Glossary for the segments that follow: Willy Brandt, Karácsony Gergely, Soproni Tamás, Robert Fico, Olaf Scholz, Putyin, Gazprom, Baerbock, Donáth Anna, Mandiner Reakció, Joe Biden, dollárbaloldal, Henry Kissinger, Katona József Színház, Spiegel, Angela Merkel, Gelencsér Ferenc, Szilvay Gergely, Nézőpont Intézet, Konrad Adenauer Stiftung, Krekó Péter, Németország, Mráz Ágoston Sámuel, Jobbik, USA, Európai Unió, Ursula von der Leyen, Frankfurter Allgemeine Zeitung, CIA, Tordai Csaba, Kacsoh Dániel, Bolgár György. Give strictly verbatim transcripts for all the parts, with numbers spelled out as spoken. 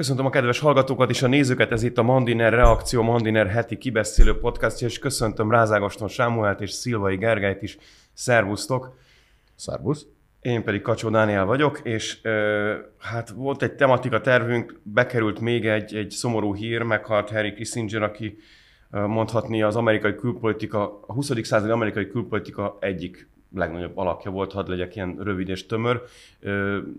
Köszöntöm a kedves hallgatókat és a nézőket, ez itt a Mandiner Reakció, Mandiner heti kibeszélő podcastja, és köszöntöm Mráz Ágoston Sámuelt és Szilvay Gergelyt is. Szervusztok! Szervusz! Én pedig Kacsoh Dániel vagyok, és ö, hát volt egy tematika tervünk, bekerült még egy, egy szomorú hír, meghalt Henry Kissinger, aki mondhatni az amerikai külpolitika, a huszadik századi amerikai külpolitika egyik legnagyobb alakja volt, hadd legyek ilyen rövid és tömör.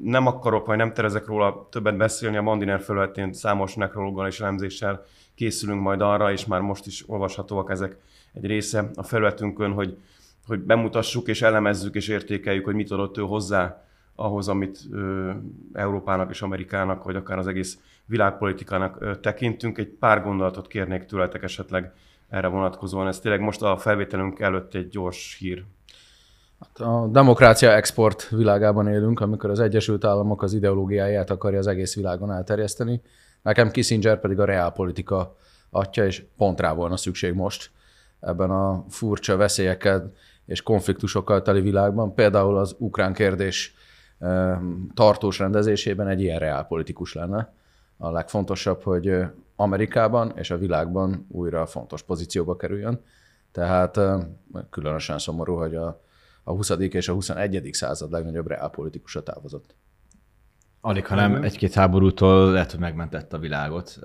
Nem akarok, vagy nem tervezek róla többet beszélni, a Mandiner felületén számos nekrológgal és elemzéssel készülünk majd arra, és már most is olvashatóak ezek egy része a felületünkön, hogy, hogy bemutassuk és elemezzük és értékeljük, hogy mit adott ő hozzá ahhoz, amit Európának és Amerikának, vagy akár az egész világpolitikának tekintünk. Egy pár gondolatot kérnék tőletek esetleg erre vonatkozóan. Ez tényleg most a felvételünk előtt egy gyors hír. A demokrácia export világában élünk, amikor az Egyesült Államok az ideológiáját akarja az egész világon elterjeszteni. Nekem Kissinger pedig a reálpolitika atya, és pont rá volna szükség most ebben a furcsa veszélyekkel és konfliktusokkal teli világban. Például az ukrán kérdés tartós rendezésében egy ilyen reálpolitikus lenne. A legfontosabb, hogy Amerikában és a világban újra fontos pozícióba kerüljön. Tehát különösen szomorú, hogy a a huszadik és a huszonegyedik század legnagyobb reálpolitikusa távozott. Alig, ha nem, egy-két háborútól lehet, hogy megmentett a világot.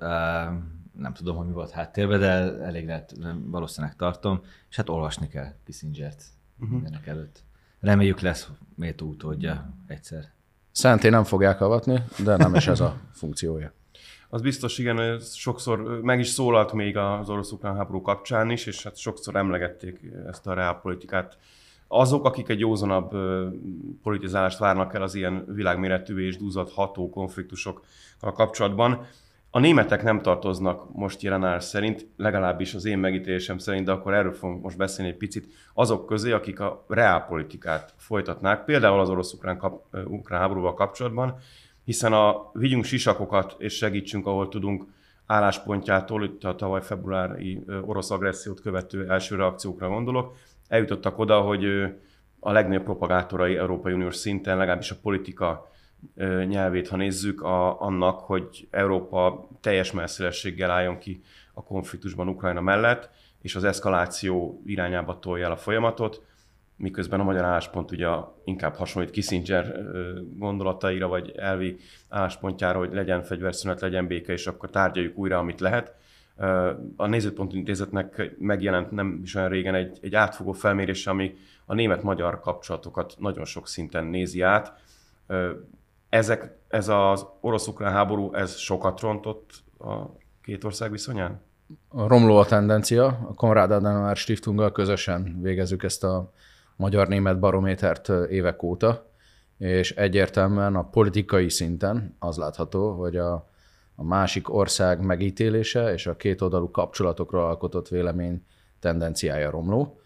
Nem tudom, hogy mi volt háttérben, de elég lehet, valószínűleg tartom. És hát olvasni kell Kissingert mindenek előtt. Reméljük lesz méltó utódja egyszer. Szentén nem fogják avatni, de nem is ez a funkciója. Az biztos, igen, sokszor meg is szólalt még az orosz-ukrán háború kapcsán is, és hát sokszor emlegették ezt a reálpolitikát. Azok, akik egy józanabb politizálást várnak el az ilyen világméretű és dúzadható konfliktusokkal kapcsolatban, a németek nem tartoznak most jelenállás szerint, legalábbis az én megítélésem szerint, de akkor erről fogunk most beszélni egy picit, azok közé, akik a reálpolitikát folytatnák, például az orosz-ukrán kap, ukrán háborúval kapcsolatban, hiszen a vigyünk sisakokat és segítsünk, ahol tudunk álláspontjától, itt a tavaly februári orosz agressziót követő első reakciókra gondolok, eljutottak oda, hogy a legnagyobb propagátorai Európai Uniós szinten, legalábbis a politika nyelvét, ha nézzük, a, annak, hogy Európa teljes mellszélességgel álljon ki a konfliktusban Ukrajna mellett, és az eszkaláció irányába tolja el a folyamatot, miközben a magyar álláspont ugye inkább hasonlít Kissinger gondolataira, vagy elvi álláspontjára, hogy legyen fegyverszünet, legyen béke, és akkor tárgyaljuk újra, amit lehet. A Nézőpont Intézetnek megjelent nem is olyan régen egy, egy átfogó felmérés, ami a német-magyar kapcsolatokat nagyon sok szinten nézi át. Ezek, ez az orosz-ukrán háború, ez sokat rontott a két ország viszonyán? A romló a tendencia. A Konrad Adenauer Stiftunggal közösen végezzük ezt a magyar-német barométert évek óta, és egyértelműen a politikai szinten az látható, hogy a a másik ország megítélése és a kétoldalú kapcsolatokra alkotott vélemény tendenciája romló.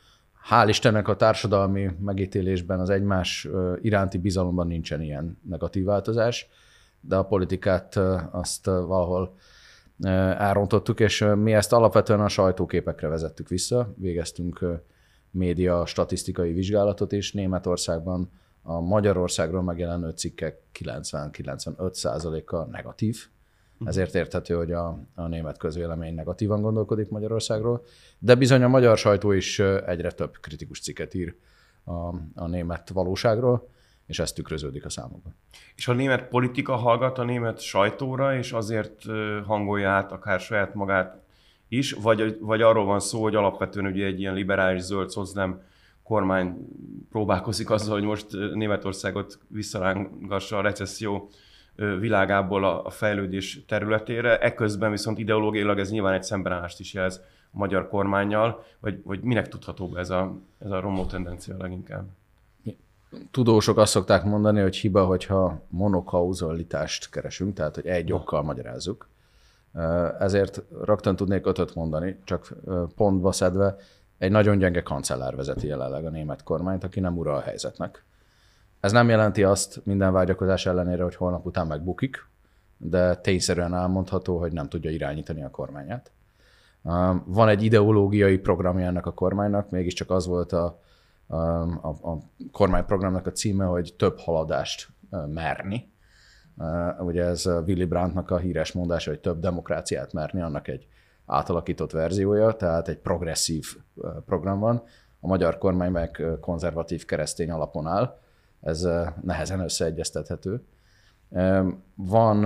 Hál' Istennek a társadalmi megítélésben, az egymás iránti bizalomban nincsen ilyen negatív változás, de a politikát azt valahol elrontottuk, és mi ezt alapvetően a sajtóképekre vezettük vissza. Végeztünk média statisztikai vizsgálatot is. Németországban a Magyarországról megjelenő cikkek kilencven-kilencvenöt százaléka negatív. Ezért érthető, hogy a, a német közvélemény negatívan gondolkodik Magyarországról, de bizony a magyar sajtó is egyre több kritikus cikket ír a, a német valóságról, és ez tükröződik a számokban. És a német politika hallgat a német sajtóra, és azért hangolja át akár saját magát is, vagy, vagy arról van szó, hogy alapvetően ugye egy ilyen liberális, zöld, szocdem kormány próbálkozik azzal, hogy most Németországot visszarángassa a recesszió világából a fejlődés területére, eközben viszont ideológiailag ez nyilván egy szembenállást is jelez a magyar kormánnyal, vagy, vagy minek tudható be ez a, ez a romló tendencia leginkább? Tudósok azt szokták mondani, hogy hiba, hogyha monokauzalitást keresünk, tehát hogy egy okkal magyarázzuk. Ezért rögtön tudnék ötöt mondani, csak pontba szedve, egy nagyon gyenge kancellár vezeti jelenleg a német kormányt, aki nem ura a helyzetnek. Ez nem jelenti azt minden vágyakozás ellenére, hogy holnap után megbukik, de tényszerűen elmondható, hogy nem tudja irányítani a kormányát. Van egy ideológiai programja ennek a kormánynak, mégiscsak az volt a, a, a kormányprogramnak a címe, hogy több haladást merni. Ugye ez Willy Brandtnak a híres mondása, hogy több demokráciát merni, annak egy átalakított verziója, tehát egy progresszív program van. A magyar kormány meg konzervatív keresztény alapon áll, ez nehezen összeegyeztethető. Van,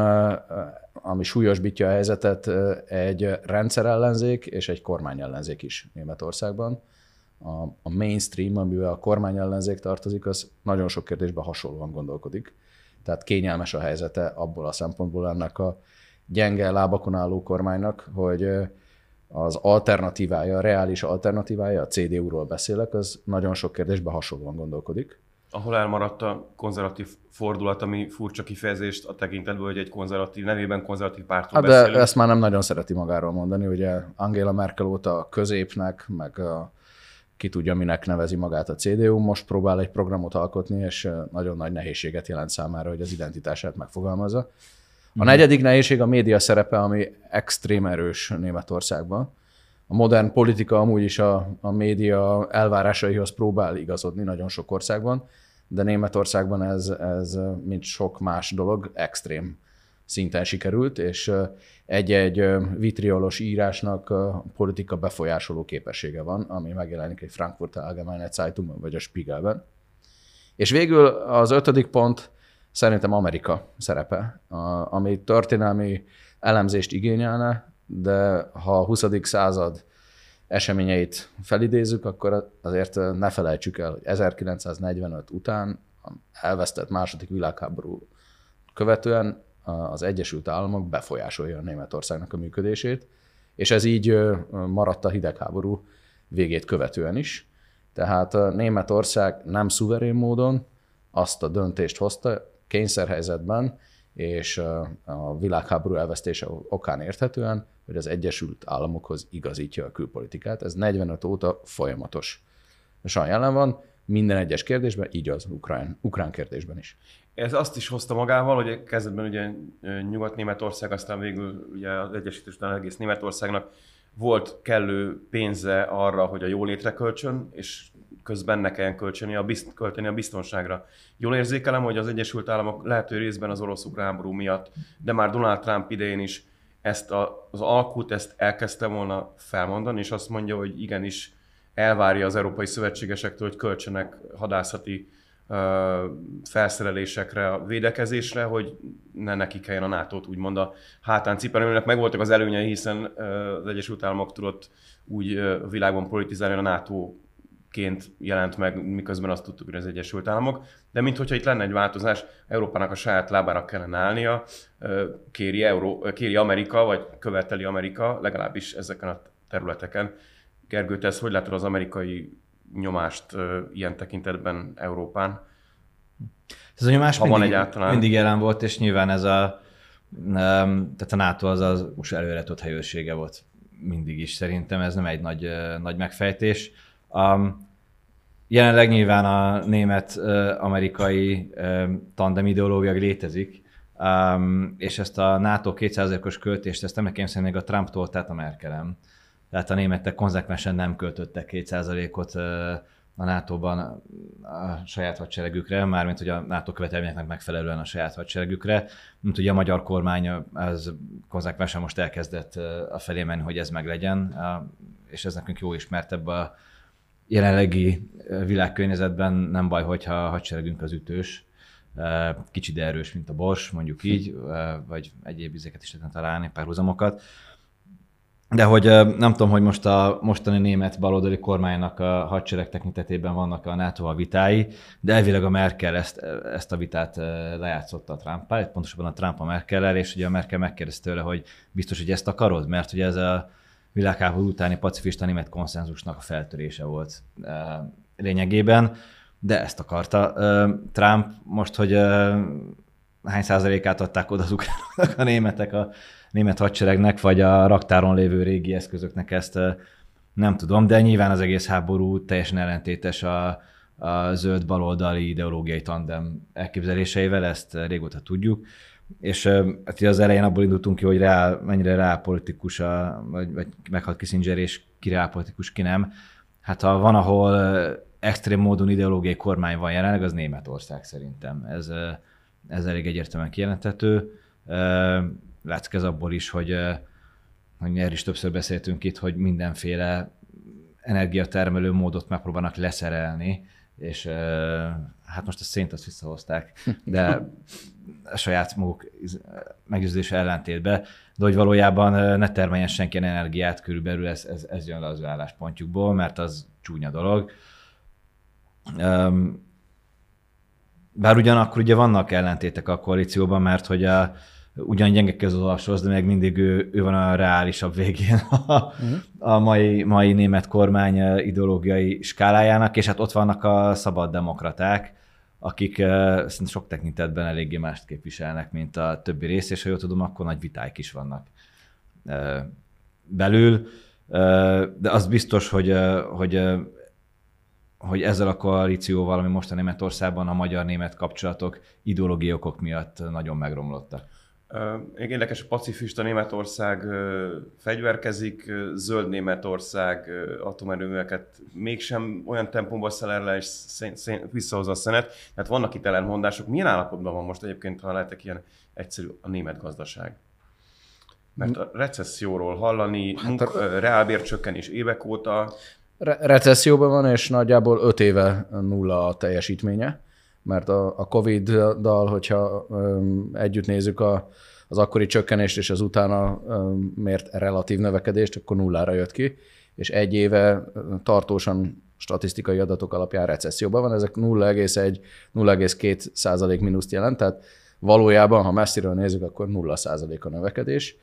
ami súlyosbítja a helyzetet, egy rendszerellenzék és egy kormányellenzék is Németországban. A mainstream, amivel a kormányellenzék tartozik, az nagyon sok kérdésben hasonlóan gondolkodik. Tehát kényelmes a helyzete abból a szempontból ennek a gyenge lábakon álló kormánynak, hogy az alternatívája, a reális alternatívája, a cé dé úról beszélek, az nagyon sok kérdésben hasonlóan gondolkodik. Ahol elmaradt a konzervatív fordulat, ami furcsa kifejezést a tekintetből, hogy egy konzervatív, nevében konzervatív pártról hát beszélünk. De ezt már nem nagyon szereti magáról mondani, ugye Angela Merkel óta a középnek, meg a, ki tudja minek nevezi magát a cé dé u, most próbál egy programot alkotni, és nagyon nagy nehézséget jelent számára, hogy az identitását megfogalmazza. A negyedik nehézség a média szerepe, ami extrém erős Németországban. A modern politika amúgy is a, a média elvárásaihoz próbál igazodni nagyon sok országban, de Németországban ez, ez mint sok más dolog, extrém szinten sikerült, és egy-egy vitriolos írásnak politika befolyásoló képessége van, ami megjelenik egy Frankfurter Allgemeine Zeitungban vagy a Spiegelben. És végül az ötödik pont szerintem Amerika szerepe, ami történelmi elemzést igényelne, de ha a huszadik század eseményeit felidézzük, akkor azért ne felejtsük el, hogy ezerkilencszáznegyvenöt után elvesztett második világháború követően az Egyesült Államok befolyásolja a Németországnak a működését, és ez így maradt a hidegháború végét követően is. Tehát Németország nem szuverén módon azt a döntést hozta kényszerhelyzetben, és a világháború elvesztése okán érthetően, hogy az Egyesült Államokhoz igazítja a külpolitikát. Ez negyvenöt óta folyamatos. Sajnos jelen van minden egyes kérdésben, így az ukrán, ukrán kérdésben is. Ez azt is hozta magával, hogy kezdetben ugye Nyugat-Németország, aztán végül ugye az egyesítés után egész Németországnak volt kellő pénze arra, hogy a jólétre költsön, és közben ne kelljen költeni a, bizt, költeni a biztonságra. Jól érzékelem, hogy az Egyesült Államok lehető részben az orosz-ukrán háború miatt, de már Donald Trump idején is ezt a, az alkut ezt elkezdte volna felmondani, és azt mondja, hogy igenis elvárja az európai szövetségesektől, hogy költsenek hadászati ö, felszerelésekre, a védekezésre, hogy ne neki kelljen a nátót úgymond a hátán cipelni. Önnek megvoltak az előnyei, hiszen ö, az Egyesült Államok tudott úgy ö, világban politizálni, a NATO ként jelent meg, miközben azt tudtuk, hogy az Egyesült Államok, de minthogyha itt lenne egy változás, Európának a saját lábára kellene állnia, kéri, Euró, kéri Amerika, vagy követeli Amerika, legalábbis ezeken a területeken. Gergő, te ezt hogy látod az amerikai nyomást ilyen tekintetben Európán? Ez a nyomás mindig, mindig jelen volt, és nyilván ez a, tehát a NATO az az u es á előre tudott helyőrsége volt mindig is, szerintem ez nem egy nagy, nagy megfejtés. Um, jelenleg nyilván a német-amerikai um, tandem ideológia létezik, um, és ezt a NATO kétszáz százalékos költést, ezt emlékeim szerint még a Trumptól, tehát a Merkelem. Tehát a németek konzekvensen nem költöttek két százalékot uh, a nátóban a saját hadseregükre, mármint hogy a NATO követelményeknek megfelelően a saját hadseregükre, mint ugye a magyar kormány az konzekvensen most elkezdett a felé menni, hogy ez meglegyen, és ez nekünk jó ismert, ebben a jelenlegi világkörnyezetben nem baj, hogyha a hadseregünk az ütős, kicsit erős, mint a bors, mondjuk így, vagy egyéb izéket is lehetne találni, párhuzamokat. De hogy nem tudom, hogy most a mostani német baloldali kormánynak a hadsereg tekintetében vannak a nátóval vitái, de elvileg a Merkel ezt, ezt a vitát lejátszotta a Trumppal, pontosabban a Trump a Merkellel, és ugye a Merkel megkérdezte tőle, hogy biztos, hogy ezt akarod, mert ugye ez a világháború utáni pacifista német konszenzusnak a feltörése volt lényegében, de ezt akarta Trump. Most, hogy hány százalékát adták oda az ukránoknak a németek a német hadseregnek, vagy a raktáron lévő régi eszközöknek, ezt nem tudom, de nyilván az egész háború teljesen ellentétes a, a zöld baloldali ideológiai tandem elképzeléseivel, ezt régóta tudjuk. És hát az elején abból indultunk ki, hogy reál, mennyire reálpolitikus, a, vagy, vagy meghalt Kissinger, és ki reálpolitikus, ki nem. Hát ha van, ahol extrém módon ideológiai kormány van jelenleg, az Németország szerintem. Ez Ez elég egyértelműen kijelentető. Látszik ez abból is, hogy, hogy erről is többször beszéltünk itt, hogy mindenféle energiatermelő módot megpróbálnak leszerelni, és hát most a szént azt visszahozták, de a saját maguk meggyőződése ellentétben, de hogy valójában ne termeljen senki energiát, körülbelül ez, ez, ez jön le az ő álláspontjukból, mert az csúnya dolog. Bár ugyanakkor ugye vannak ellentétek a koalícióban, mert hogy a, ugyan gyengek ez az alsóhoz, de még mindig ő, ő van a reálisabb végén a, a mai, mai német kormány ideológiai skálájának, és hát ott vannak a szabad demokraták, akik uh, sok tekintetben eléggé mást képviselnek, mint a többi rész, és ha jól tudom, akkor nagy vitáik is vannak uh, belül, uh, de az biztos, hogy, uh, hogy uh, hogy ezzel a koalícióval, ami most a Németországban a magyar-német kapcsolatok ideológiai okok miatt nagyon megromlottak. Érdekes, a pacifista Németország fegyverkezik, zöld Németország atomerőműveket mégsem olyan tempóban szeler le, és szén, szén, visszahozza a szenet. Tehát vannak itt ellenmondások. Milyen állapotban van most egyébként, ha lehetek ilyen egyszerű, a német gazdaság? Mert a recesszióról hallani, hát a... reálbércsökkenés évek óta, recesszióban van, és nagyjából öt éve nulla a teljesítménye, mert a Covid-dal, hogyha együtt nézzük az akkori csökkenést és az utána mért relatív növekedést, akkor nullára jött ki, és egy éve tartósan statisztikai adatok alapján recesszióban van, ezek nulla egész egy - nulla egész két százalék mínuszt jelent, tehát valójában, ha messziről nézzük, akkor nulla százalék a növekedés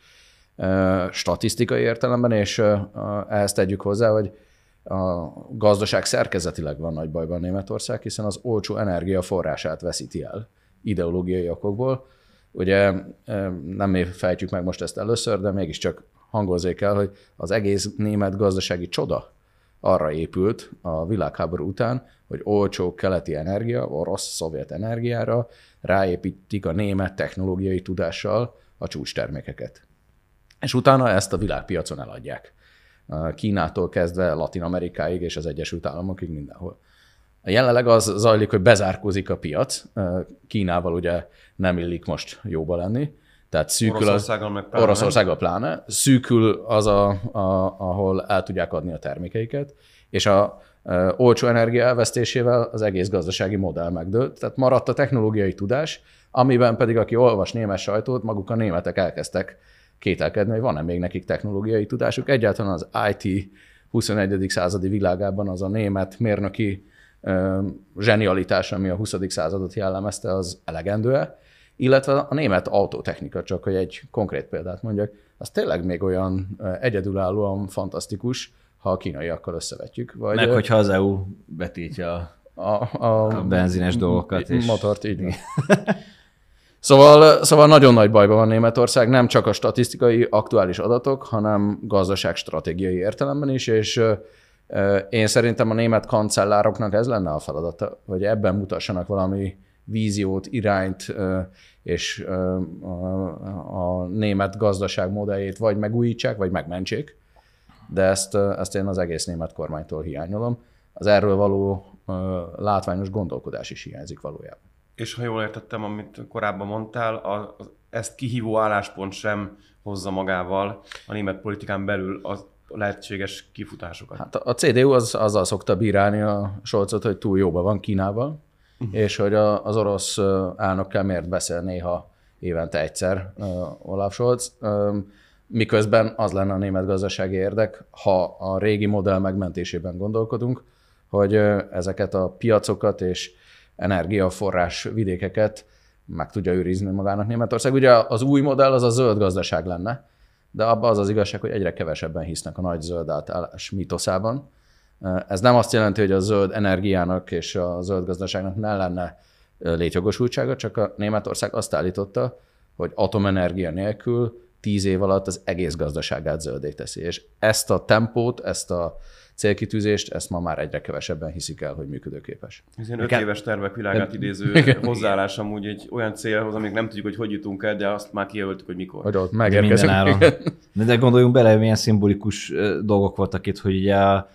statisztikai értelemben, és ehhez tegyük hozzá, hogy a gazdaság szerkezetileg van nagy bajban Németország, hiszen az olcsó energia forrását veszíti el ideológiai okokból. Ugye nem fejtjük meg most ezt először, de mégiscsak hangozzék el, hogy az egész német gazdasági csoda arra épült a világháború után, hogy olcsó keleti energia, orosz-szovjet energiára ráépítik a német technológiai tudással a csúcstermékeket. És utána ezt a világpiacon eladják. Kínától kezdve Latin-Amerikáig és az Egyesült Államokig mindenhol. Jelenleg az zajlik, hogy bezárkózik a piac. Kínával ugye nem illik most jóba lenni. Tehát szűkül Oroszországgal meg pláne. Oroszországgal pláne. Szűkül az, a, a, ahol el tudják adni a termékeiket, és a, a olcsó energia elvesztésével az egész gazdasági modell megdőlt. Tehát maradt a technológiai tudás, amiben pedig, aki olvas német sajtót, maguk a németek elkezdtek kételkedni, hogy van-e még nekik technológiai tudásuk. Egyáltalán az i té huszonegyedik századi világában az a német mérnöki zsenialitás, ami a huszadik századot jellemezte, az elegendő-e? Illetve a német autótechnika, csak hogy egy konkrét példát mondjak, az tényleg még olyan egyedülállóan fantasztikus, ha a kínaiakkal összevetjük. Vagy meg hogyha az é u betiltja a, a, a benzines dolgokat. És... motort, így van. Szóval, szóval nagyon nagy bajban van Németország, nem csak a statisztikai aktuális adatok, hanem gazdaságstratégiai értelemben is, és én szerintem a német kancellároknak ez lenne a feladata, hogy ebben mutassanak valami víziót, irányt, és a német gazdaság modelljét vagy megújítsák, vagy megmentsék, de ezt, ezt én az egész német kormánytól hiányolom. Az erről való látványos gondolkodás is hiányzik valójában. És ha jól értettem, amit korábban mondtál, a, ezt kihívó álláspont sem hozza magával a német politikán belül az lehetséges kifutásokat. Hát a cé dé u az, azzal szokta bírálni a Scholzot, hogy túl jóban van Kínával, uh-huh. és hogy a, az orosz elnökkel miért beszél néha évente egyszer uh, Olaf Scholz, um, miközben az lenne a német gazdasági érdek, ha a régi modell megmentésében gondolkodunk, hogy uh, ezeket a piacokat és energiaforrás vidékeket meg tudja őrizni magának Németország. Ugye az új modell az a zöld gazdaság lenne, de abban az az igazság, hogy egyre kevesebben hisznek a nagy zöld átállás mítoszában. Ez nem azt jelenti, hogy a zöld energiának és a zöld gazdaságnak ne lenne létjogosultsága, csak a Németország azt állította, hogy atomenergia nélkül tíz év alatt az egész gazdaságát zöldé teszi. És ezt a tempót, ezt a célkitűzést, ezt ma már egyre kevesebben hiszik el, hogy működőképes. Ez ilyen öt éves tervek világát idéző hozzáállás amúgy egy olyan célhoz, amíg nem tudjuk, hogy hogy jutunk el, de azt már kijelöltük, hogy mikor. Hogy ott megérkezünk. De, de gondoljunk bele, milyen szimbolikus dolgok voltak itt, hogy ugye a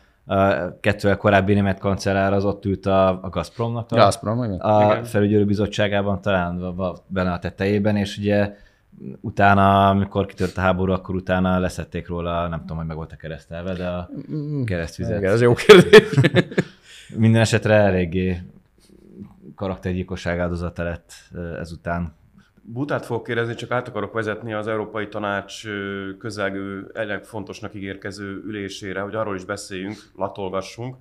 kettővel korábbi német kancellár az ott ült a, a Gazpromnak a, Gazprom, a felügyelőbizottságában, talán benne a tetejében, és ugye utána, amikor kitört a háború, akkor utána leszették róla, nem tudom, hogy meg volt a keresztelve, de a keresztvizet. Igen, ez jó kérdés. Minden esetre eléggé karaktergyilkosság áldozata lett ezután. Butát fogok kérdezni, csak át akarok vezetni az Európai Tanács közelgő, fontosnak ígérkező ülésére, hogy arról is beszéljünk, latolgassunk.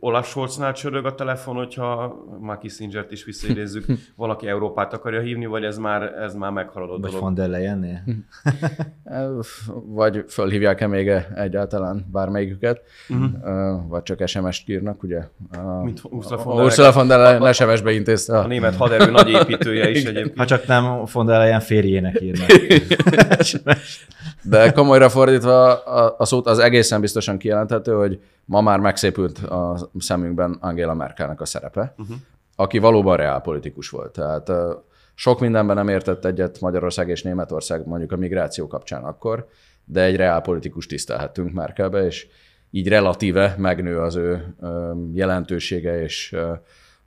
Olaf Scholznál csörög a telefon, hogyha már Kissingert is visszaidézzük, valaki Európát akarja hívni, vagy ez már, ez már meghaladott dolog? Vagy von der Leyennél? Vagy fölhívják-e még egyáltalán bármelyiküket, uh-huh. vagy csak es em es-t írnak, ugye? Mint Ursula von der Leyen es em es-be intézte. A német haderő nagy építője is egyébként. Ha csak nem von der Leyen férjének írnak. De komolyra fordítva a szót, az egészen biztosan kijelenthető, hogy ma már megszépült a szemünkben Angela Merkelnek a szerepe, uh-huh. aki valóban reálpolitikus volt. Tehát sok mindenben nem értett egyet Magyarország és Németország, mondjuk a migráció kapcsán akkor, de egy reálpolitikus tisztelhettünk Merkelbe, és így relatíve megnő az ő jelentősége és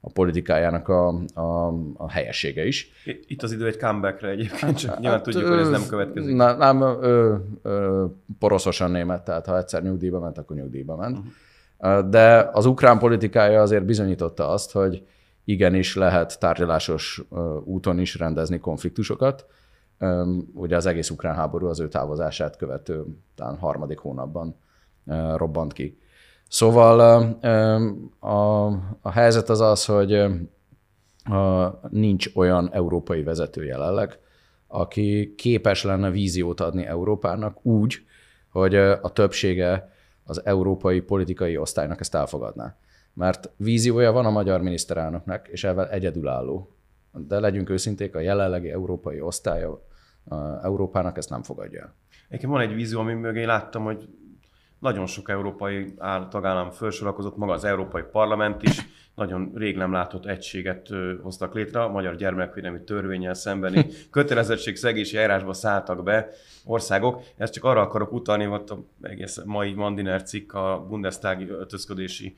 a politikájának a, a, a helyessége is. Itt az idő egy comebackre egyébként, csak hát, nyilván tudjuk, hogy ez nem következik. Nem, nem ő, ő poroszosan német, tehát ha egyszer nyugdíjba ment, akkor nyugdíjba ment. Uh-huh. De az ukrán politikája azért bizonyította azt, hogy igenis lehet tárgyalásos úton is rendezni konfliktusokat. Ugye az egész ukrán háború az ő távozását követő, talán harmadik hónapban robbant ki. Szóval a, a helyzet az az, hogy a, nincs olyan európai vezető jelenleg, aki képes lenne víziót adni Európának úgy, hogy a többsége az európai politikai osztálynak ezt elfogadná. Mert víziója van a magyar miniszterelnöknek, és ezzel egyedülálló. De legyünk őszinték, a jelenlegi európai osztálya Európának ezt nem fogadja. Nekem van egy vízió, ami mögé láttam, hogy nagyon sok európai tagállam felsorakozott, maga az Európai Parlament is, nagyon rég nem látott egységet hoztak létre, a magyar gyermekvédelmi törvénnyel szembeni kötelezettségszegési eljárásba szálltak be országok. Ezt csak arra akarok utalni, volt a egész mai Mandiner cikk a bundesztági öltözködési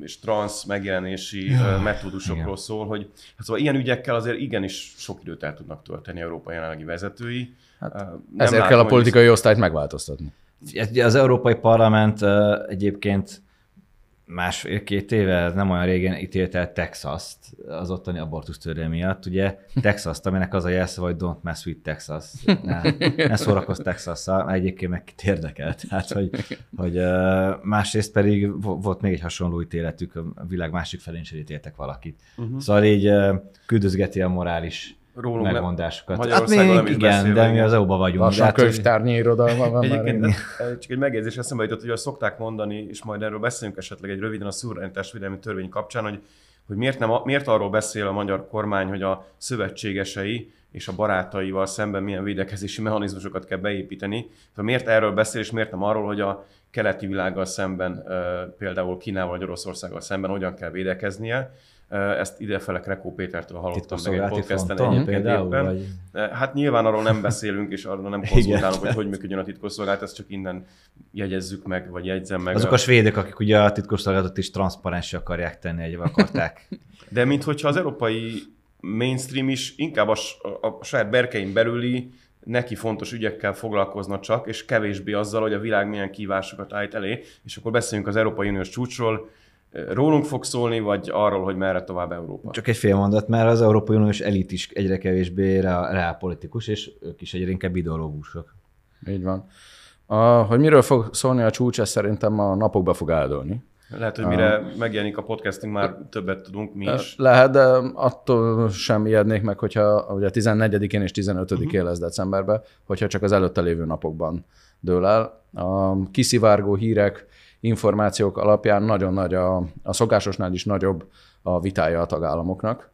és transz megjelenési metódusokról szól, hogy hát szóval ilyen ügyekkel azért igenis sok időt el tudnak tölteni Európa jelenlegi vezetői. Hát ezért látom, kell a politikai osztályt megváltoztatni. Az Európai Parlament egyébként másfél-két éve, nem olyan régen ítélte el Texast az ottani abortusztörvény miatt. Ugye Texast, aminek az a jelszava, hogy don't mess with Texas. Ne, ne szórakozz Texasszal, egyébként meg kit érdekel. Tehát, hogy, hogy másrészt pedig volt még egy hasonló ítéletük, a világ másik felén is ítéltek valakit. Uh-huh. Szóval így küldözgeti a morális rólunk megmondásokat. Magyarországon hát még, nem is igen, de mi az é u-ban vagyunk. Lassan könyvtárnyi irodalma van egyébként már. Egyébként csak egy megjegyzés eszembe jutott, hogy azt szokták mondani, és majd erről beszélünk esetleg egy röviden a szuverenitásvédelmi törvény kapcsán, hogy, hogy miért, nem, miért arról beszél a magyar kormány, hogy a szövetségesei és a barátaival szemben milyen védekezési mechanizmusokat kell beépíteni. Miért erről beszél, és miért nem arról, hogy a keleti világgal szemben, például Kínával vagy Oroszországgal szemben hogyan kell védekeznie. Ezt idefele Krekó Pétertől hallottam meg egy podcasten egyébként éppen. Hát nyilván arról nem beszélünk, és arról nem konzultálunk, hogy hogy működjön a titkosszolgálat, ezt csak innen jegyezzük meg, vagy jegyzem meg. Azok a svédek, akik ugye a titkosszolgálatot is transzparensre akarják tenni, egyéb akarták. De minthogyha az európai mainstream is inkább a, a saját berkein belüli, neki fontos ügyekkel foglalkozna csak, és kevésbé azzal, hogy a világ milyen kívásokat állít elé, és akkor beszéljünk az Európai Uniós csúcsról. Rólunk fog szólni, vagy arról, hogy merre tovább Európa? Csak egy fél mondat, mert az Európai Uniós elit is egyre kevésbé reálpolitikus, és ők is egyre inkább ideológusok. Így van. A, hogy miről fog szólni a csúcs, ez szerintem a napokba fog eldőlni. Lehet, hogy mire a... megjelenik a podcasting, már többet tudunk mi is. Lehet, de attól sem ijednék meg, hogyha ugye tizennegyedikén és tizenötödikén uh-huh. lesz decemberben, hogyha csak az előtte lévő napokban dől el. A kiszivárgó hírek, információk alapján nagyon nagy, a, a szokásosnál is nagyobb a vitája a tagállamoknak.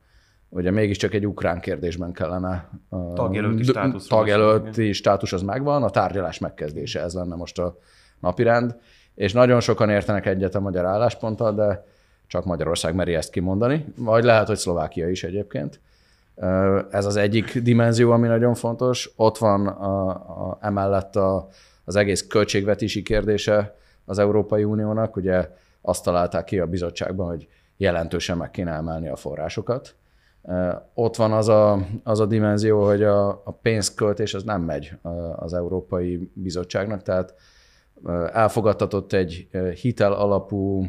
Ugye mégiscsak egy ukrán kérdésben kellene. Tagjelölti státusz. Tagjelölti státusz az megvan, a tárgyalás megkezdése, ez lenne most a napirend. És nagyon sokan értenek egyet a magyar állásponttal, de csak Magyarország meri ezt kimondani. Vagy lehet, hogy Szlovákia is egyébként. Ez az egyik dimenzió, ami nagyon fontos. Ott van a, a, emellett a, az egész költségvetési kérdése, az Európai Uniónak. Ugye azt találták ki a bizottságban, hogy jelentősen meg kéne emelni a forrásokat. Ott van az a, az a dimenzió, hogy a, a pénzköltés az nem megy az Európai Bizottságnak, tehát elfogadtatott egy hitel alapú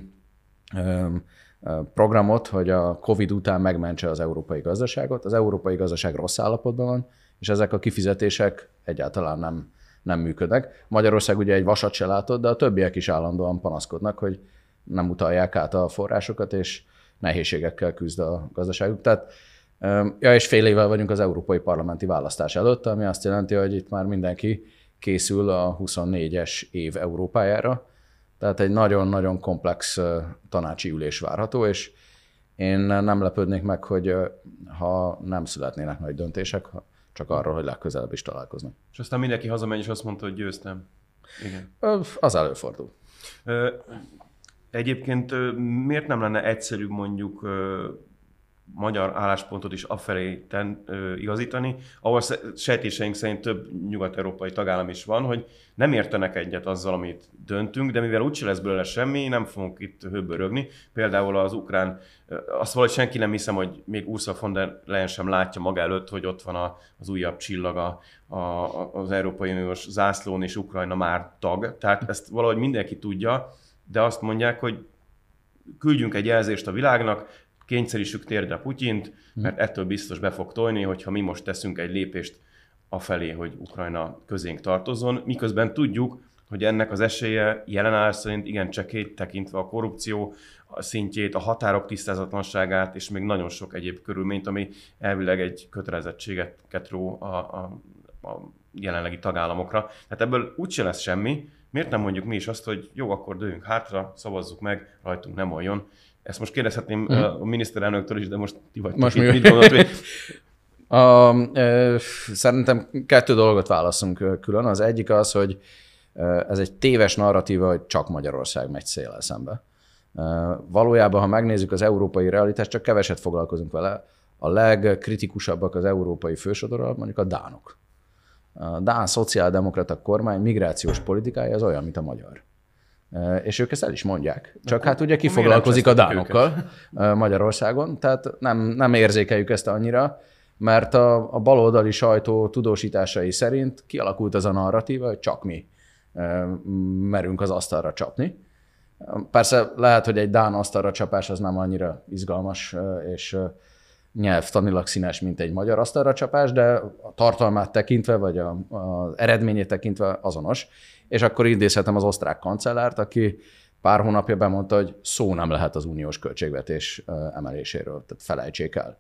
programot, hogy a Covid után megmentse az európai gazdaságot. Az európai gazdaság rossz állapotban van, és ezek a kifizetések egyáltalán nem, nem működnek. Magyarország ugye egy vasat se látott, de a többiek is állandóan panaszkodnak, hogy nem utalják át a forrásokat, és nehézségekkel küzd a gazdaságuk. Tehát, ja, és fél évvel vagyunk az európai parlamenti választás előtt, ami azt jelenti, hogy itt már mindenki készül a huszonnégyes év Európájára. Tehát egy nagyon-nagyon komplex tanácsi ülés várható, és én nem lepődnék meg, hogy ha nem születnének nagy döntések, csak arról, hogy legközelebb is találkoznak. És aztán mindenki hazamegy, és azt mondta, hogy győztem. Igen. Az előfordul. Egyébként miért nem lenne egyszerűbb mondjuk magyar álláspontot is afelé ten, ö, igazítani, ahol sejtéseink szerint több nyugat-európai tagállam is van, hogy nem értenek egyet azzal, amit döntünk, de mivel úgyse lesz belőle semmi, nem fogunk itt hőbörögni. Például az ukrán, ö, azt valahogy senki nem hiszem, hogy még Ursula von der Leyen sem látja maga előtt, hogy ott van a, az újabb csillag a, a, az Európai Uniós zászlón, és Ukrajna már tag. Tehát ezt valahogy mindenki tudja, de azt mondják, hogy küldjünk egy jelzést a világnak, kényszerítsük térdre Putyint, mert ettől biztos be fog tojni, hogyha mi most teszünk egy lépést afelé, hogy Ukrajna közénk tartozzon, miközben tudjuk, hogy ennek az esélye jelenállás szerint igen csekély, tekintve a korrupció szintjét, a határok tisztázatlanságát és még nagyon sok egyéb körülményt, ami elvileg egy kötelezettséget ró a, a, a jelenlegi tagállamokra. Tehát ebből úgyse lesz semmi. Miért nem mondjuk mi is azt, hogy jó, akkor dőljünk hátra, szavazzuk meg, rajtunk nem oljon. Ezt most kérdezhetném hmm. a miniszterelnöktől is, de most ti vagytok most itt, mit gondolod? a, ö, szerintem kettő dolgot válaszunk külön. Az egyik az, hogy ez egy téves narratíva, hogy csak Magyarország megy széllel szembe. Valójában, ha megnézzük az európai realitást, csak keveset foglalkozunk vele. A legkritikusabbak az európai fősodorral, mondjuk a dánok. A dán szociáldemokrata kormány migrációs politikája az olyan, mint a magyar. És ők ezt el is mondják. Csak akkor hát ugye ki foglalkozik a dánokkal őket? Magyarországon, tehát nem, nem érzékeljük ezt annyira, mert a, a baloldali sajtó tudósításai szerint kialakult az a narratíva, hogy csak mi merünk az asztalra csapni. Persze lehet, hogy egy dán asztalra csapás az nem annyira izgalmas és nyelvtanilag színes, mint egy magyar asztalra csapás, de a tartalmát tekintve, vagy az eredményét tekintve azonos. És akkor idézhetem az osztrák kancellárt, aki pár hónapja bemondta, hogy szó nem lehet az uniós költségvetés emeléséről, tehát felejtsék el.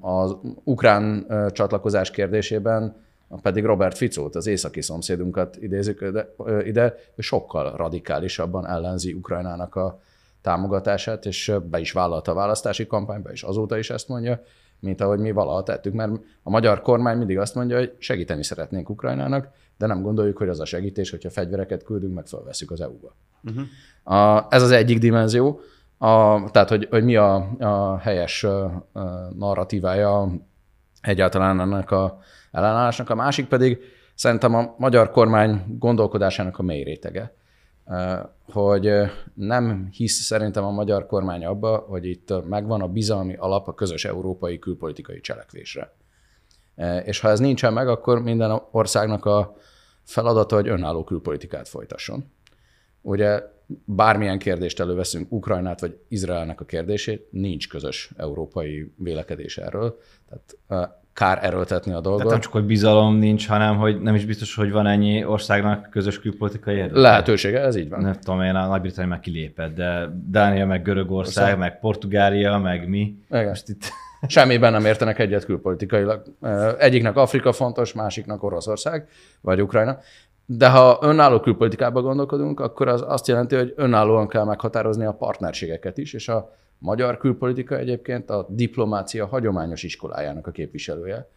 Az ukrán csatlakozás kérdésében pedig Robert Ficót, az északi szomszédunkat idézzük ide, sokkal radikálisabban ellenzi Ukrajnának a támogatását, és be is vállalta a választási kampányba, és azóta is ezt mondja, mint ahogy mi valaha tettük, mert a magyar kormány mindig azt mondja, hogy segíteni szeretnénk Ukrajnának, de nem gondoljuk, hogy az a segítés, hogyha fegyvereket küldünk, meg felveszünk az é u-ba. Uh-huh. A, ez az egyik dimenzió, a, tehát hogy, hogy mi a, a helyes a narratívája egyáltalán ennek az ellenállásnak, a másik pedig szerintem a magyar kormány gondolkodásának a mély rétege, hogy nem hisz szerintem a magyar kormány abba, hogy itt megvan a bizalmi alap a közös európai külpolitikai cselekvésre. És ha ez nincsen meg, akkor minden országnak a feladata, hogy önálló külpolitikát folytasson. Ugye bármilyen kérdést előveszünk, Ukrajnát vagy Izraelnek a kérdését, nincs közös európai vélekedés erről. Tehát kár erőltetni a dolgot. Tehát nem csak, hogy bizalom nincs, hanem hogy nem is biztos, hogy van ennyi országnak közös külpolitikai erőt. Lehetősége, ez így van. Nem tudom, én a Nagy-Britannia meg kilépett, de Dánia, meg Görögország, Ország. Meg Portugália, meg mi. Most itt... Semmiben nem értenek egyet külpolitikailag. Egyiknek Afrika fontos, másiknak Oroszország, vagy Ukrajna. De ha önálló külpolitikába gondolkodunk, akkor az azt jelenti, hogy önállóan kell meghatározni a partnerségeket is, és a magyar külpolitika egyébként a diplomácia hagyományos iskolájának a képviselője,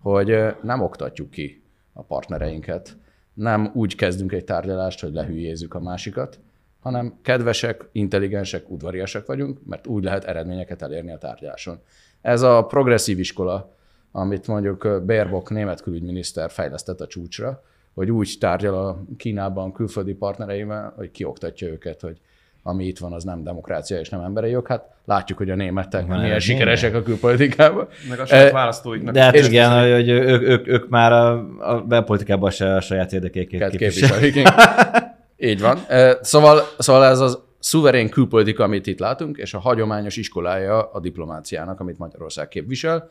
hogy nem oktatjuk ki a partnereinket, nem úgy kezdünk egy tárgyalást, hogy lehülyézzük a másikat, hanem kedvesek, intelligensek, udvariasak vagyunk, mert úgy lehet eredményeket elérni a tárgyaláson. Ez a progresszív iskola, amit mondjuk Baerbock német külügyminiszter fejlesztett a csúcsra, hogy úgy tárgyal a Kínában külföldi partnereivel, hogy kioktatja őket, hogy ami itt van, az nem demokrácia és nem emberi jog. Hát látjuk, hogy a németek már milyen sikeresek a külpolitikában. Meg a saját választóiknak. De hát igen, hogy ők, ők, ők már a, a belpolitikában se a saját érdekeikét képviselik. Így van. Szóval, szóval ez az szuverén külpolitika, amit itt látunk, és a hagyományos iskolája a diplomáciának, amit Magyarország képvisel,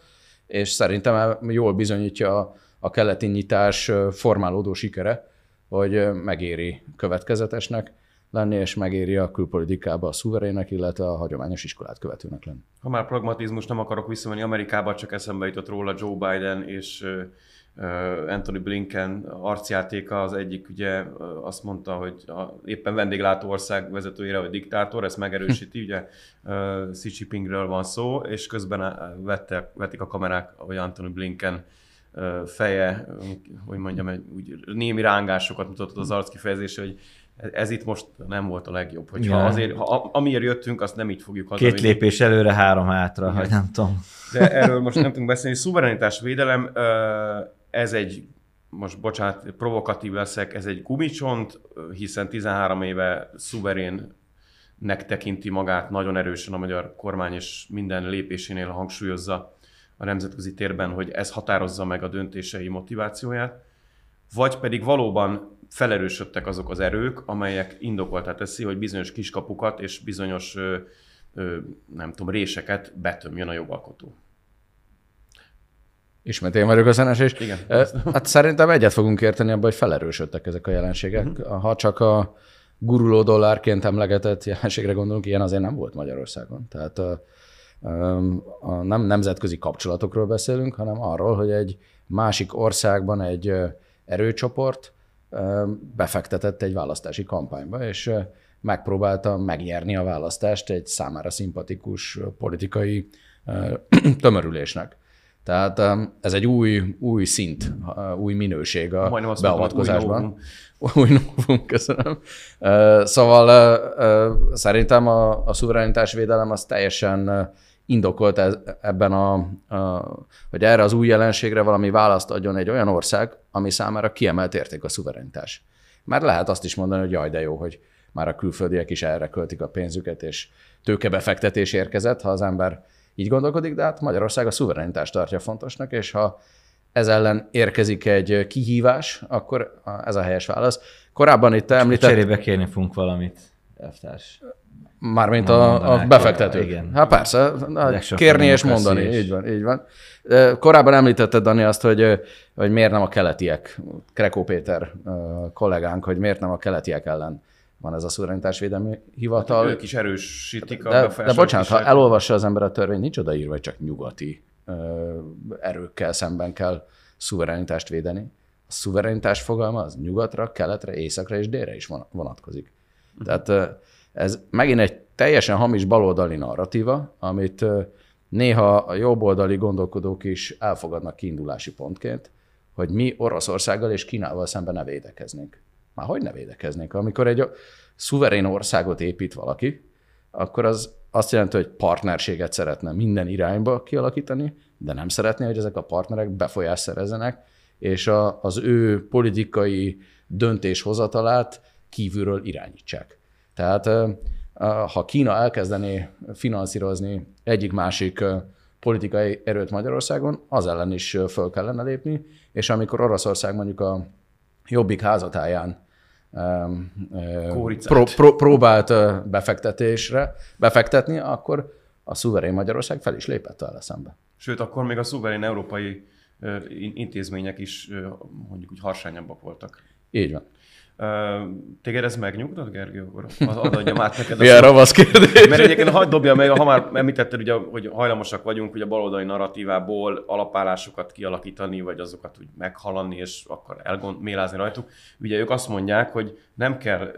és szerintem jól bizonyítja a, a keleti nyitás formálódó sikere, hogy megéri következetesnek lenni, és megéri a külpolitikába a szuverének, illetve a hagyományos iskolát követőnek lenni. Ha már pragmatizmus, nem akarok visszamenni Amerikába, csak eszembe jutott róla Joe Biden és Anthony Blinken arcjátéka. Az egyik ugye azt mondta, hogy éppen vendéglátó ország vezetőjére, vagy diktátor, ezt megerősíti, ugye Xi Jinpingről van szó, és közben vette, vették a kamerák, hogy Anthony Blinken feje, hogy mondjam, úgy némi rángásokat mutatott az arckifejezése, hogy ez itt most nem volt a legjobb, hogy ha azért, ha amiért jöttünk, azt nem így fogjuk hazavinni. Két lépés előre, három hátra, hogy nem tudom. De erről most nem tudunk beszélni. Szuverenitás védelem, ez egy, most bocsánat, provokatív leszek, ez egy gumicsont, hiszen tizenhárom éve szuverénnek tekinti magát nagyon erősen a magyar kormány, és minden lépésénél hangsúlyozza a nemzetközi térben, hogy ez határozza meg a döntései motivációját, vagy pedig valóban felerősödtek azok az erők, amelyek indokoltá teszi, hogy bizonyos kiskapukat és bizonyos, ö, ö, nem tudom, réseket betömjön a jogalkotó. Ismét én vagyok a szenes, és igen, e, hát szerintem egyet fogunk érteni abban, hogy felerősödtek ezek a jelenségek. Uh-huh. Ha csak a guruló dollárként emlegetett jelenségre gondolunk, ilyen azért nem volt Magyarországon. Tehát a, a nem nemzetközi kapcsolatokról beszélünk, hanem arról, hogy egy másik országban egy erőcsoport befektetett egy választási kampányba, és megpróbálta megnyerni a választást egy számára szimpatikus politikai tömörülésnek. Tehát ez egy új, új szint, új minőség a majdnem beavatkozásban. Mondom, új, új novum, köszönöm. Szóval szerintem a, a szuverenitásvédelem az teljesen indokolt ebben a, a, hogy erre az új jelenségre valami választ adjon egy olyan ország, ami számára kiemelt érték a szuverenitás. Már lehet azt is mondani, hogy jaj, de jó, hogy már a külföldiek is erre költik a pénzüket, és tőkebefektetés érkezett, ha az ember így gondolkodik, de hát Magyarország a szuverenitást tartja fontosnak, és ha ez ellen érkezik egy kihívás, akkor ez a helyes válasz. Korábban itt említett... Cserébe kérni fogunk valamit, elvtárs. Mármint a, a befektetők. Hát persze, kérni és mondani. Is. Így van, így van. Korábban említetted, Dani, azt, hogy, hogy miért nem a keletiek, Krekó Péter kollégánk, hogy miért nem a keletiek ellen van ez a szuverenitásvédelmi hivatal. Hát ők is erősítik a befolyásokat. De, de bocsánat, ha elolvassa az ember a törvényt, nincs odaírva, hogy csak nyugati erőkkel szemben kell szuverenitást védeni. A szuverenitás fogalma az nyugatra, keletre, északra és délre is vonatkozik. Tehát ez megint egy teljesen hamis baloldali narratíva, amit néha a jobboldali gondolkodók is elfogadnak kiindulási pontként, hogy mi Oroszországgal és Kínával szemben ne védekeznénk. Már hogy ne védekeznénk? Amikor egy szuverén országot épít valaki, akkor az azt jelenti, hogy partnerséget szeretne minden irányba kialakítani, de nem szeretné, hogy ezek a partnerek befolyást szerezzenek, és a, az ő politikai döntéshozatalát kívülről irányítsák. Tehát ha Kína elkezdené finanszírozni egyik-másik politikai erőt Magyarországon, az ellen is föl kellene lépni, és amikor Oroszország mondjuk a Jobbik házatáján pró, pró, próbált befektetésre, befektetni, akkor a szuverén Magyarország fel is lépett vele szembe. Sőt, akkor még a szuverén európai intézmények is mondjuk úgy harsányabbak voltak. Így van. Téged ez megnyugtat, Gergő? Adjam át neked. Milyen ravasz kérdés? Mert egyébként hagyd dobja meg, ha már említetted, ugye, hogy hajlamosak vagyunk ugye a baloldali narratívából alapállásokat kialakítani, vagy azokat úgy meghalanni, és akkor elmélázni rajtuk. Ugye ők azt mondják, hogy nem kell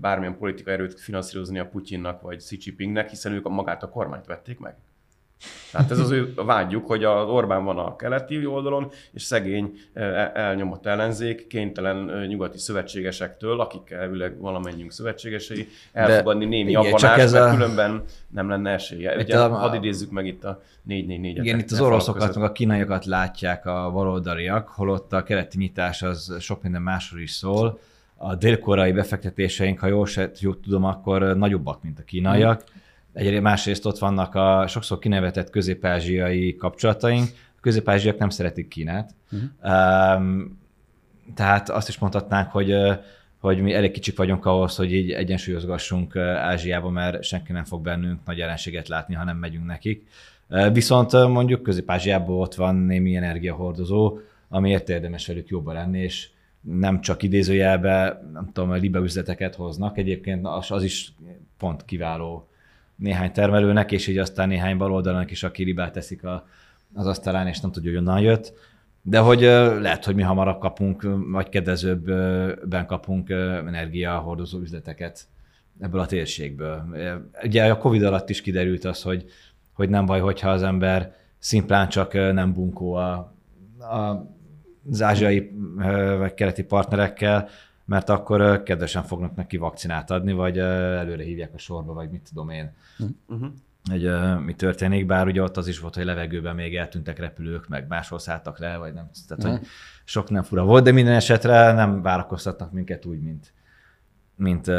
bármilyen politikai erőt finanszírozni a Putyinnak, vagy Xi Jinpingnek, hiszen ők magát a kormányt vették meg. Tehát ez az ő vágyjuk, hogy az Orbán van a keleti oldalon, és szegény elnyomott ellenzék kénytelen nyugati szövetségesektől, akik elvileg valamennyünk szövetségesei, elfogadni de némi abbanást, mert a... különben nem lenne esélye. Ugye, a... hadd idézzük meg itt a négy négy négyet. Igen, itt az oroszokat, meg a kínaiakat látják a baloldaliak, holott a keleti nyitás az sok minden másról is szól. A dél-koreai befektetéseink, ha jól se tudom, akkor nagyobbak, mint a kínaiak. Egyrészt, másrészt ott vannak a sokszor kinevetett közép-ázsiai kapcsolataink. A közép-ázsiak nem szeretik Kínát. Uh-huh. Um, tehát azt is mondhatnánk, hogy, hogy mi elég kicsik vagyunk ahhoz, hogy így egyensúlyozgassunk Ázsiába, mert senki nem fog bennünk nagy ellenséget látni, ha nem megyünk nekik. Viszont mondjuk közép-ázsiában ott van némi energiahordozó, amiért érdemes velük jobban lenni, és nem csak idézőjelben, nem tudom, libe üzleteket hoznak. Egyébként az, az is pont kiváló néhány termelőnek, és így aztán néhány baloldalnak is, aki libát teszik a, az asztalán, és nem tudja, hogy onnan jött. De hogy lehet, hogy mi hamarabb kapunk, vagy kedvezőbben kapunk energiahordozó üzleteket ebből a térségből. Ugye a Covid alatt is kiderült az, hogy, hogy nem baj, hogyha az ember szimplán csak nem bunkó a, a az ázsiai vagy keleti partnerekkel, mert akkor kedvesen fognak neki vakcinát adni, vagy előre hívják a sorba, vagy mit tudom én, uh-huh. hogy mi történik, bár ugye ott az is volt, hogy levegőben még eltűntek repülők, meg máshol szálltak le, vagy nem, tehát uh-huh. hogy sok nem fura volt, de minden esetre nem várakoztatnak minket úgy, mint, mint,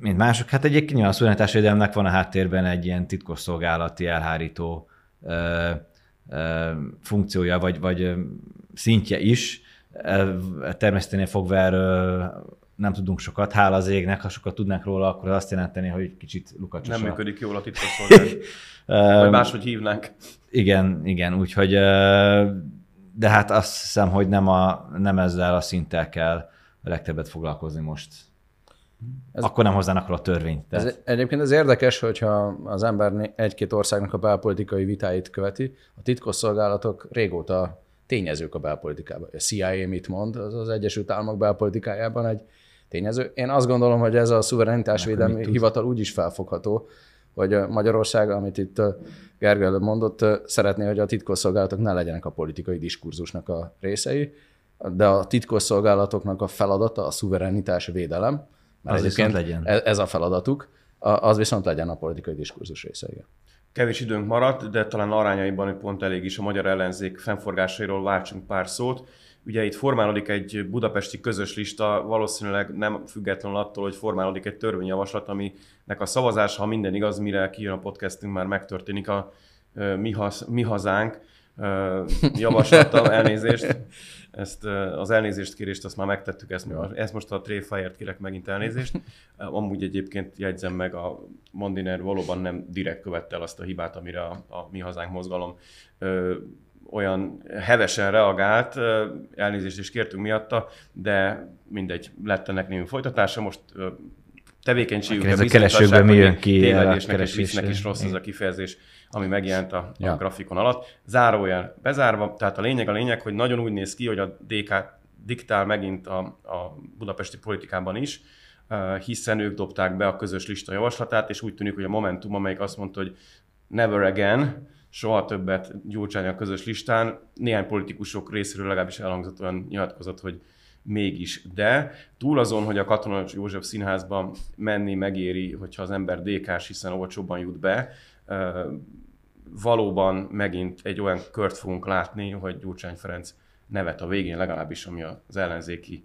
mint mások. Hát egyébként a szuverenitásvédelemnek van a háttérben egy ilyen titkosszolgálati elhárító funkciója, vagy, vagy szintje is. Természetesen fogva erről nem tudunk sokat, hála az égnek, ha sokat tudnánk róla, akkor azt jelenteni, hogy kicsit lukacsosan. Nem működik jól a titkosszolgálat. Vagy máshogy hívnánk. Igen, igen, úgyhogy, de hát azt hiszem, hogy nem, a, nem ezzel a szinttel kell a legtöbbet foglalkozni most. Ez, akkor nem hozzának róla a törvényt. Tehát... Ez, egyébként ez érdekes, hogyha az ember egy-két országnak a belpolitikai vitáit követi, a titkosszolgálatok régóta tényezők a belpolitikában. A C I A mit mond, az az Egyesült Államok belpolitikájában egy tényező. Én azt gondolom, hogy ez a szuverenitásvédelmi hivatal úgy is felfogható, hogy Magyarország, amit itt Gergely mondott, szeretné, hogy a titkosszolgálatok ne legyenek a politikai diskurzusnak a részei, de a titkosszolgálatoknak a feladata a szuverenitásvédelem. Az viszont legyen. Ez a feladatuk, az viszont legyen a politikai diskurzus része. Igen. Kevés időnk maradt, de talán arányaiban pont elég is a magyar ellenzék fennforgásairól váltsunk pár szót. Ugye itt formálódik egy budapesti közös lista, valószínűleg nem függetlenül attól, hogy formálódik egy törvényjavaslat, aminek a szavazása, ha minden igaz, mire kijön a podcastünk, már megtörténik a Mi, hasz, mi hazánk javaslata, elnézést. Ezt az elnézést kérést, azt már megtettük, ezt, ezt most a tréfáért kérek megint elnézést. Amúgy egyébként jegyzem meg, a Mandiner valóban nem direkt követte el azt a hibát, amire a, a Mi Hazánk mozgalom ö, olyan hevesen reagált, ö, elnézést is kértünk miatta, de mindegy, lett ennek némi folytatása, most ö, tevékenységükben bizonyítassák, hogy tévedésnek és viccnek is rossz ez a kifejezés, ami megjelent a, ja. a grafikon alatt. Zárójel bezárva, tehát a lényeg a lényeg, hogy nagyon úgy néz ki, hogy a dé ká diktál megint a, a budapesti politikában is, hiszen ők dobták be a közös lista javaslatát, és úgy tűnik, hogy a Momentum, amelyik azt mondta, hogy never again, soha többet Gyurcsány a közös listán, néhány politikusok részéről legalábbis elhangzott olyan nyilatkozat, hogy mégis, de túl azon, hogy a Katona József Színházban menni megéri, hogyha az ember dé ká-s, hiszen olcsóbban jut be, valóban megint egy olyan kört fogunk látni, hogy Gyurcsány Ferenc nevet a végén, legalábbis ami az ellenzéki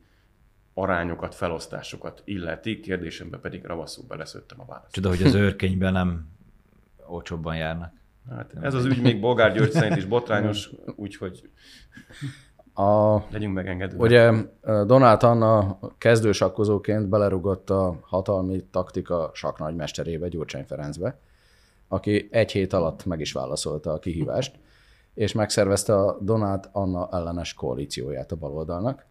arányokat, felosztásokat illeti, kérdésemben pedig ravaszul beleszőttem a választ. Csoda, hogy az őrkényben nem olcsóbban járnak. Hát ez az ügy még Bolgár György szerint is botrányos, úgyhogy... A, Legyünk megengedőek. Ugye Donáth Anna kezdősakkozóként belerugott a hatalmi taktika saknagymesterébe, Gyurcsány Ferencbe, aki egy hét alatt meg is válaszolta a kihívást, és megszervezte a Donáth Anna ellenes koalícióját a baloldalnak.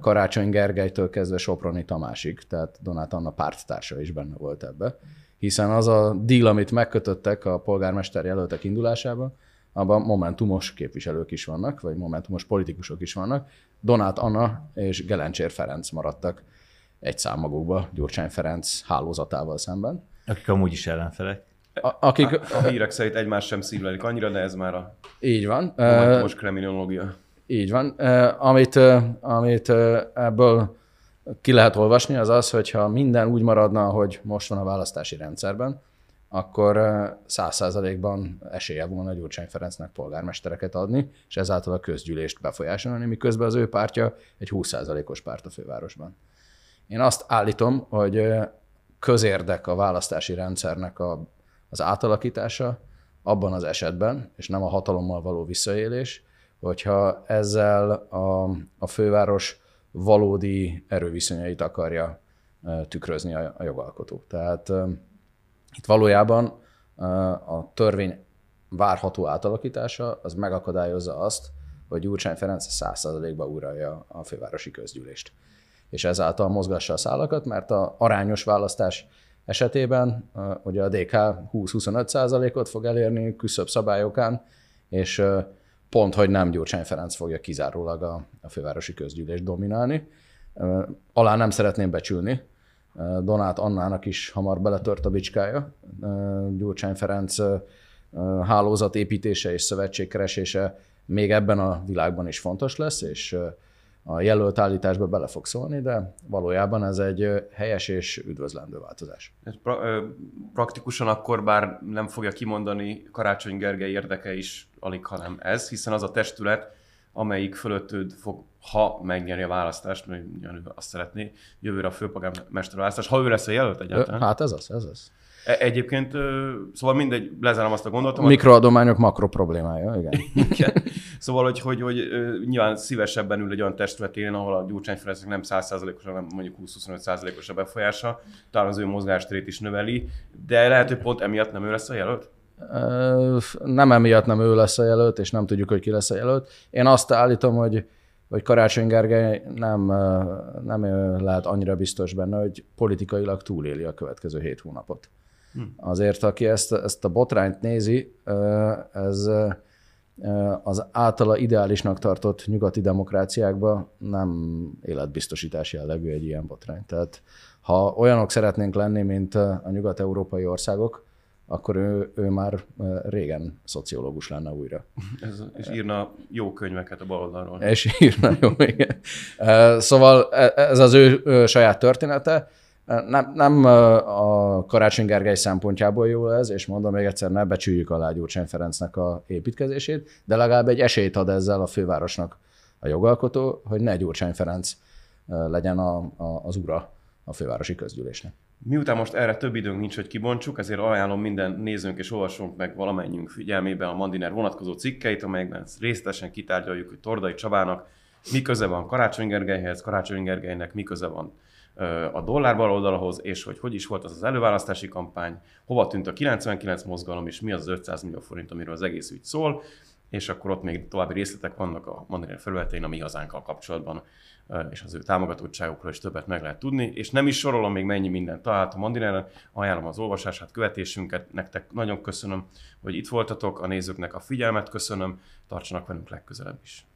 Karácsony Gergelytől kezdve Soproni Tamásig, tehát Donáth Anna párttársa is benne volt ebbe, hiszen az a deal, amit megkötöttek a polgármester jelöltek indulásában, abban momentumos képviselők is vannak, vagy momentumos politikusok is vannak. Donáth Anna és Gelencsér Ferenc maradtak egy szám magukba Gyurcsány Ferenc hálózatával szemben. Akik amúgy is ellenfelek. A, akik... a, a hírek szerint egymást sem szívlelik annyira, de ez már a így van. Momentumos kreminológia. Így van. Amit, amit ebből ki lehet olvasni, az az, hogyha minden úgy maradna, hogy most van a választási rendszerben, akkor száz százalékban esélye volna Gyurcsány Ferencnek polgármestereket adni, és ezáltal a közgyűlést befolyásolni, miközben az ő pártja egy húsz százalékos párt a fővárosban. Én azt állítom, hogy közérdek a választási rendszernek a, az átalakítása abban az esetben, és nem a hatalommal való visszaélés, hogyha ezzel a, a főváros valódi erőviszonyait akarja tükrözni a, a jogalkotó. Tehát itt valójában a törvény várható átalakítása az megakadályozza azt, hogy Gyurcsány Ferenc száz százalékba uralja a fővárosi közgyűlést. És ezáltal mozgassa a szálakat, mert az arányos választás esetében ugye a dé ká húsz-huszonöt százalékot fog elérni küszöbb szabályokán, és pont, hogy nem Gyurcsány Ferenc fogja kizárólag a, a fővárosi közgyűlést dominálni. Alá nem szeretném becsülni. Donáth Annának is hamar beletört a bicskája. Gyurcsány Ferenc hálózatépítése és szövetségkeresése még ebben a világban is fontos lesz, és a jelölt állításba bele fog szólni, de valójában ez egy helyes és üdvözlendő változás. Ez pra- praktikusan akkor, bár nem fogja kimondani, Karácsony Gergely érdeke is alig, hanem ez, hiszen az a testület, amelyik fölötted fog, ha megnyeri a választást, mert azt szeretné, jövőre a főpolgármester választás, ha ő lesz a jelölt egyáltalán. Hát ez az, ez az. Egyébként, szóval mindegy, lezárom azt a gondolatot. Mikroadományok makro problémája, igen. igen. Szóval, hogy, hogy, hogy nyilván szívesebben ül egy olyan testületén, ahol a Gyurcsány Ferencnek nem száz százalékos, hanem mondjuk húsz-huszonöt százalékos a befolyása, talán az ő mozgásterét is növeli, de lehet, hogy pont emiatt nem ő lesz a jelölt? Nem emiatt nem ő lesz a jelölt, és nem tudjuk, hogy ki lesz a jelölt. Én azt állítom, hogy, hogy Karácsony Gergely nem, nem lehet annyira biztos benne, hogy politikailag túléli a következő hét hónapot. Azért, aki ezt, ezt a botrányt nézi, ez az általa ideálisnak tartott nyugati demokráciákban nem életbiztosítás jellegű egy ilyen botrány. Tehát ha olyanok szeretnénk lenni, mint a nyugat-európai országok, akkor ő, ő már régen szociológus lenne újra. Ez, és írna jó könyveket a baloldalról. És írna jó, igen. Szóval ez az ő saját története. Nem, nem a Karácsony Gergely szempontjából jó ez, és mondom még egyszer, ne becsüljük alá Gyurcsány Ferencnek a építkezését, de legalább egy esélyt ad ezzel a fővárosnak a jogalkotó, hogy ne Gyurcsány Ferenc legyen a, a, az ura a fővárosi közgyűlésnek. Miután most erre több időnk nincs, hogy kibontsuk, ezért ajánlom minden nézőnk és olvasónk meg valamennyünk figyelmében a Mandiner vonatkozó cikkeit, amelyekben részletesen kitárgyaljuk, hogy Tordai Csabának mi köze van Karácsony Gergelyhez, Karácsony Gergelynek mi köze van a dollár baloldalhoz, és hogy hogy is volt az az előválasztási kampány, hova tűnt a kilencvenkilenc mozgalom, és mi az ötszáz millió forint, amiről az egész ügy szól, és akkor ott még további részletek vannak a Mandiner felületein a Mi Hazánkkal kapcsolatban, és az ő támogatottságukról is többet meg lehet tudni, és nem is sorolom még mennyi mindent talált a Mandineren, ajánlom az olvasását, követésünket, nektek nagyon köszönöm, hogy itt voltatok, a nézőknek a figyelmet köszönöm, tartsanak velünk legközelebb is.